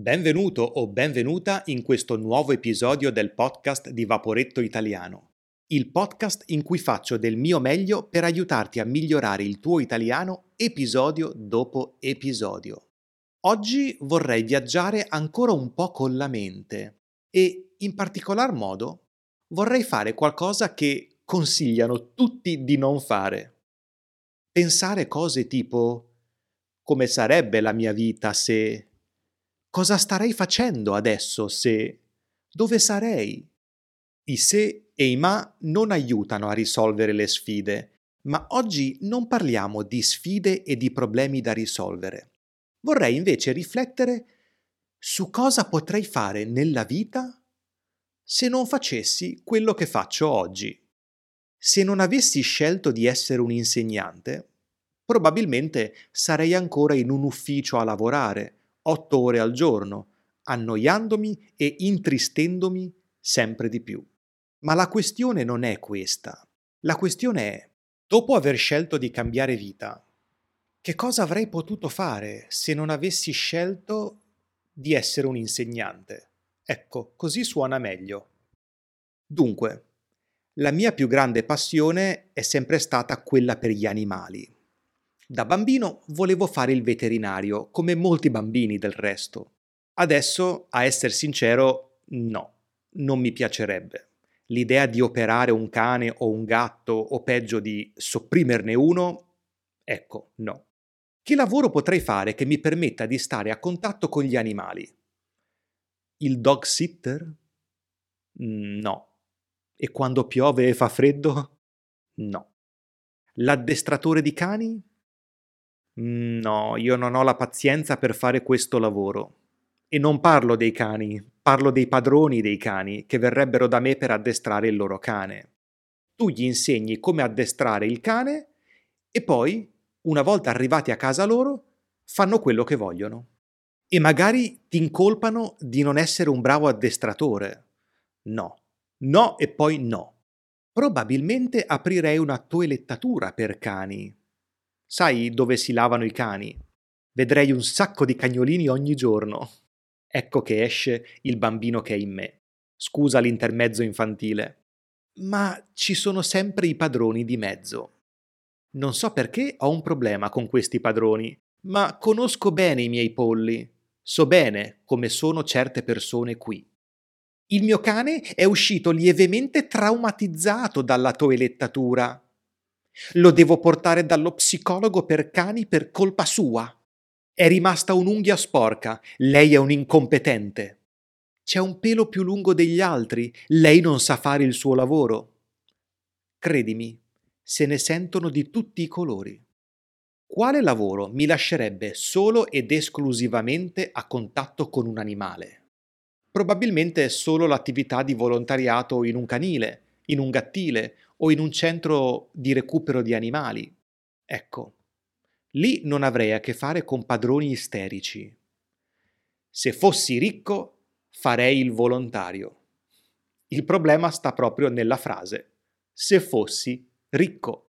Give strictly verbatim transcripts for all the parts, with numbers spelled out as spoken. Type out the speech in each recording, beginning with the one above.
Benvenuto o benvenuta in questo nuovo episodio del podcast di Vaporetto Italiano, il podcast in cui faccio del mio meglio per aiutarti a migliorare il tuo italiano episodio dopo episodio. Oggi vorrei viaggiare ancora un po' con la mente e, in particolar modo, vorrei fare qualcosa che consigliano tutti di non fare. Pensare cose tipo «Come sarebbe la mia vita se...» Cosa starei facendo adesso se... Dove sarei? I se e i ma non aiutano a risolvere le sfide, ma oggi non parliamo di sfide e di problemi da risolvere. Vorrei invece riflettere su cosa potrei fare nella vita se non facessi quello che faccio oggi. Se non avessi scelto di essere un insegnante, probabilmente sarei ancora in un ufficio a lavorare, otto ore al giorno, annoiandomi e intristendomi sempre di più. Ma la questione non è questa. La questione è, dopo aver scelto di cambiare vita, che cosa avrei potuto fare se non avessi scelto di essere un insegnante? Ecco, così suona meglio. Dunque, la mia più grande passione è sempre stata quella per gli animali. Da bambino volevo fare il veterinario, come molti bambini del resto. Adesso, a essere sincero, no, non mi piacerebbe. L'idea di operare un cane o un gatto, o peggio di sopprimerne uno, ecco, no. Che lavoro potrei fare che mi permetta di stare a contatto con gli animali? Il dog sitter? No. E quando piove e fa freddo? No. L'addestratore di cani? No, io non ho la pazienza per fare questo lavoro. E non parlo dei cani, parlo dei padroni dei cani che verrebbero da me per addestrare il loro cane. Tu gli insegni come addestrare il cane e poi, una volta arrivati a casa loro, fanno quello che vogliono. E magari ti incolpano di non essere un bravo addestratore. No, no e poi no. Probabilmente aprirei una toelettatura per cani. Sai dove si lavano i cani? Vedrei un sacco di cagnolini ogni giorno. Ecco che esce il bambino che è in me. Scusa l'intermezzo infantile. Ma ci sono sempre i padroni di mezzo. Non so perché ho un problema con questi padroni, ma conosco bene i miei polli. So bene come sono certe persone qui. Il mio cane è uscito lievemente traumatizzato dalla toelettatura. Lo devo portare dallo psicologo per cani per colpa sua. È rimasta un'unghia sporca. Lei è un incompetente. C'è un pelo più lungo degli altri. Lei non sa fare il suo lavoro. Credimi, se ne sentono di tutti i colori. Quale lavoro mi lascerebbe solo ed esclusivamente a contatto con un animale? Probabilmente solo l'attività di volontariato in un canile, in un gattile, o in un centro di recupero di animali. Ecco, lì non avrei a che fare con padroni isterici. Se fossi ricco, farei il volontario. Il problema sta proprio nella frase. Se fossi ricco.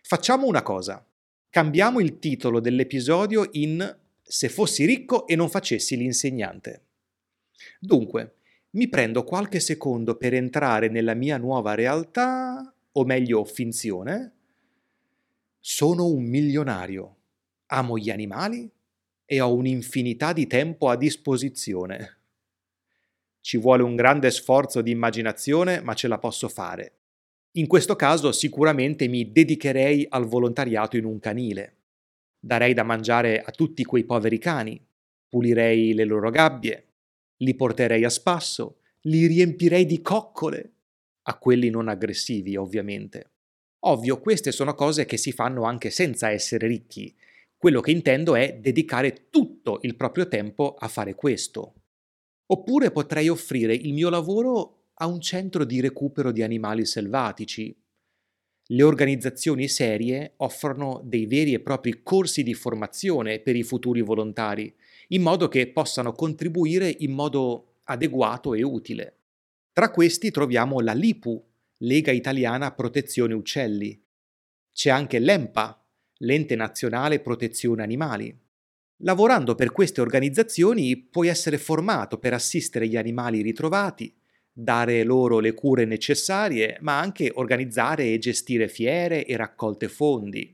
Facciamo una cosa. Cambiamo il titolo dell'episodio in Se fossi ricco e non facessi l'insegnante. Dunque, mi prendo qualche secondo per entrare nella mia nuova realtà... o meglio finzione, sono un milionario, amo gli animali e ho un'infinità di tempo a disposizione. Ci vuole un grande sforzo di immaginazione, ma ce la posso fare. In questo caso sicuramente mi dedicherei al volontariato in un canile. Darei da mangiare a tutti quei poveri cani, pulirei le loro gabbie, li porterei a spasso, li riempirei di coccole. A quelli non aggressivi, ovviamente. Ovvio, queste sono cose che si fanno anche senza essere ricchi. Quello che intendo è dedicare tutto il proprio tempo a fare questo. Oppure potrei offrire il mio lavoro a un centro di recupero di animali selvatici. Le organizzazioni serie offrono dei veri e propri corsi di formazione per i futuri volontari, in modo che possano contribuire in modo adeguato e utile. Tra questi troviamo la LIPU, Lega Italiana Protezione Uccelli. C'è anche l'ENPA, l'Ente Nazionale Protezione Animali. Lavorando per queste organizzazioni puoi essere formato per assistere gli animali ritrovati, dare loro le cure necessarie, ma anche organizzare e gestire fiere e raccolte fondi.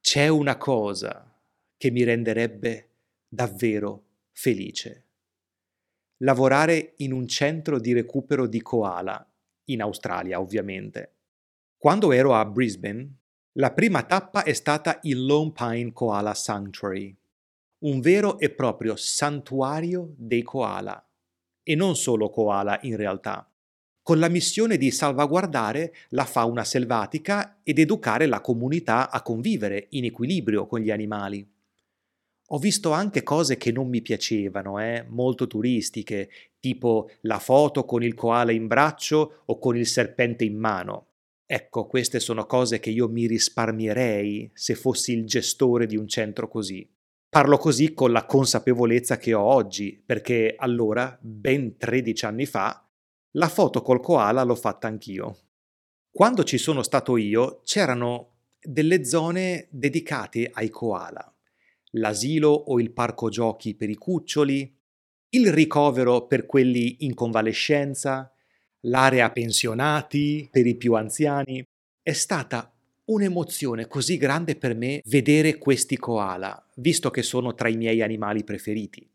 C'è una cosa che mi renderebbe davvero felice: lavorare in un centro di recupero di koala, in Australia ovviamente. Quando ero a Brisbane, la prima tappa è stata il Lone Pine Koala Sanctuary, un vero e proprio santuario dei koala, e non solo koala in realtà, con la missione di salvaguardare la fauna selvatica ed educare la comunità a convivere in equilibrio con gli animali. Ho visto anche cose che non mi piacevano, eh, molto turistiche, tipo la foto con il koala in braccio o con il serpente in mano. Ecco, queste sono cose che io mi risparmierei se fossi il gestore di un centro così. Parlo così con la consapevolezza che ho oggi, perché allora, ben tredici anni fa, la foto col koala l'ho fatta anch'io. Quando ci sono stato io, c'erano delle zone dedicate ai koala. L'asilo o il parco giochi per i cuccioli, il ricovero per quelli in convalescenza, l'area pensionati per i più anziani. È stata un'emozione così grande per me vedere questi koala, visto che sono tra i miei animali preferiti.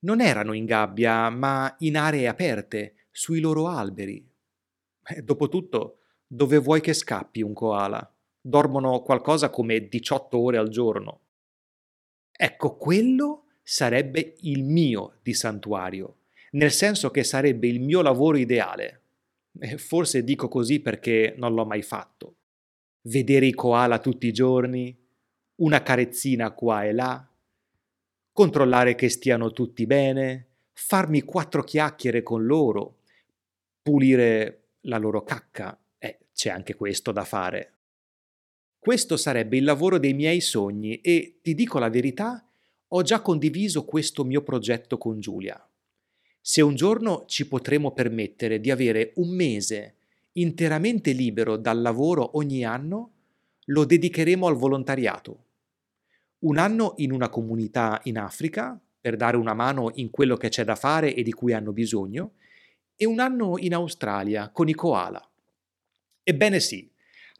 Non erano in gabbia, ma in aree aperte, sui loro alberi. Dopotutto, dove vuoi che scappi un koala? Dormono qualcosa come diciotto ore al giorno. Ecco, quello sarebbe il mio di santuario, nel senso che sarebbe il mio lavoro ideale. Forse dico così perché non l'ho mai fatto. Vedere i koala tutti i giorni, una carezzina qua e là, controllare che stiano tutti bene, farmi quattro chiacchiere con loro, pulire la loro cacca. Eh, c'è anche questo da fare. Questo sarebbe il lavoro dei miei sogni e, ti dico la verità, ho già condiviso questo mio progetto con Giulia. Se un giorno ci potremo permettere di avere un mese interamente libero dal lavoro ogni anno, lo dedicheremo al volontariato. Un anno in una comunità in Africa, per dare una mano in quello che c'è da fare e di cui hanno bisogno, e un anno in Australia con i koala. Ebbene sì.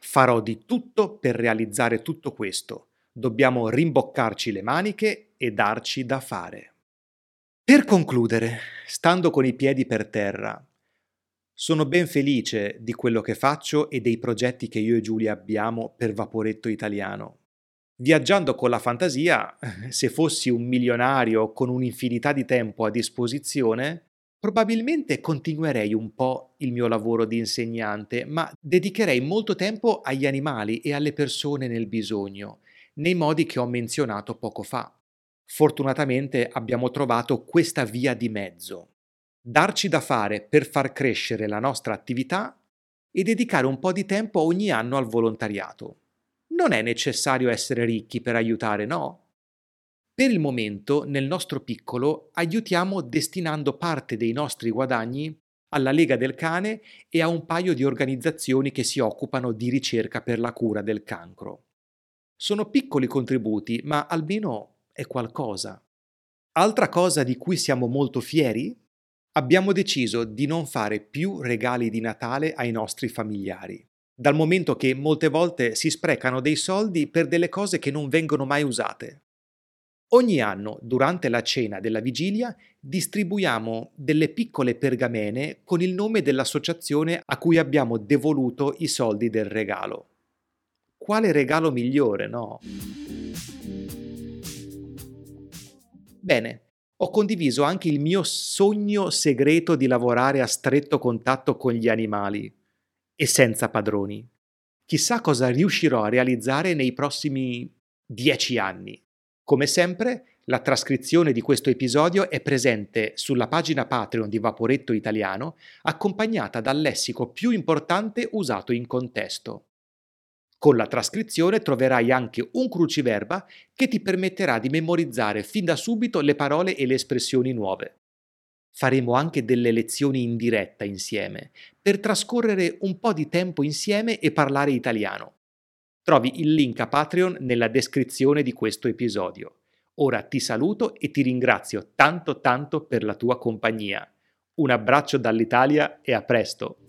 Farò di tutto per realizzare tutto questo. Dobbiamo rimboccarci le maniche e darci da fare. Per concludere, stando con i piedi per terra, sono ben felice di quello che faccio e dei progetti che io e Giulia abbiamo per Vaporetto Italiano. Viaggiando con la fantasia, se fossi un milionario con un'infinità di tempo a disposizione, probabilmente continuerei un po' il mio lavoro di insegnante, ma dedicherei molto tempo agli animali e alle persone nel bisogno, nei modi che ho menzionato poco fa. Fortunatamente abbiamo trovato questa via di mezzo: darci da fare per far crescere la nostra attività e dedicare un po' di tempo ogni anno al volontariato. Non è necessario essere ricchi per aiutare, no? Per il momento, nel nostro piccolo, aiutiamo destinando parte dei nostri guadagni alla Lega del Cane e a un paio di organizzazioni che si occupano di ricerca per la cura del cancro. Sono piccoli contributi, ma almeno è qualcosa. Altra cosa di cui siamo molto fieri? Abbiamo deciso di non fare più regali di Natale ai nostri familiari, dal momento che molte volte si sprecano dei soldi per delle cose che non vengono mai usate. Ogni anno, durante la cena della vigilia, distribuiamo delle piccole pergamene con il nome dell'associazione a cui abbiamo devoluto i soldi del regalo. Quale regalo migliore, no? Bene, ho condiviso anche il mio sogno segreto di lavorare a stretto contatto con gli animali e senza padroni. Chissà cosa riuscirò a realizzare nei prossimi dieci anni. Come sempre, la trascrizione di questo episodio è presente sulla pagina Patreon di Vaporetto Italiano, accompagnata dal lessico più importante usato in contesto. Con la trascrizione troverai anche un cruciverba che ti permetterà di memorizzare fin da subito le parole e le espressioni nuove. Faremo anche delle lezioni in diretta insieme, per trascorrere un po' di tempo insieme e parlare italiano. Trovi il link a Patreon nella descrizione di questo episodio. Ora ti saluto e ti ringrazio tanto tanto per la tua compagnia. Un abbraccio dall'Italia e a presto!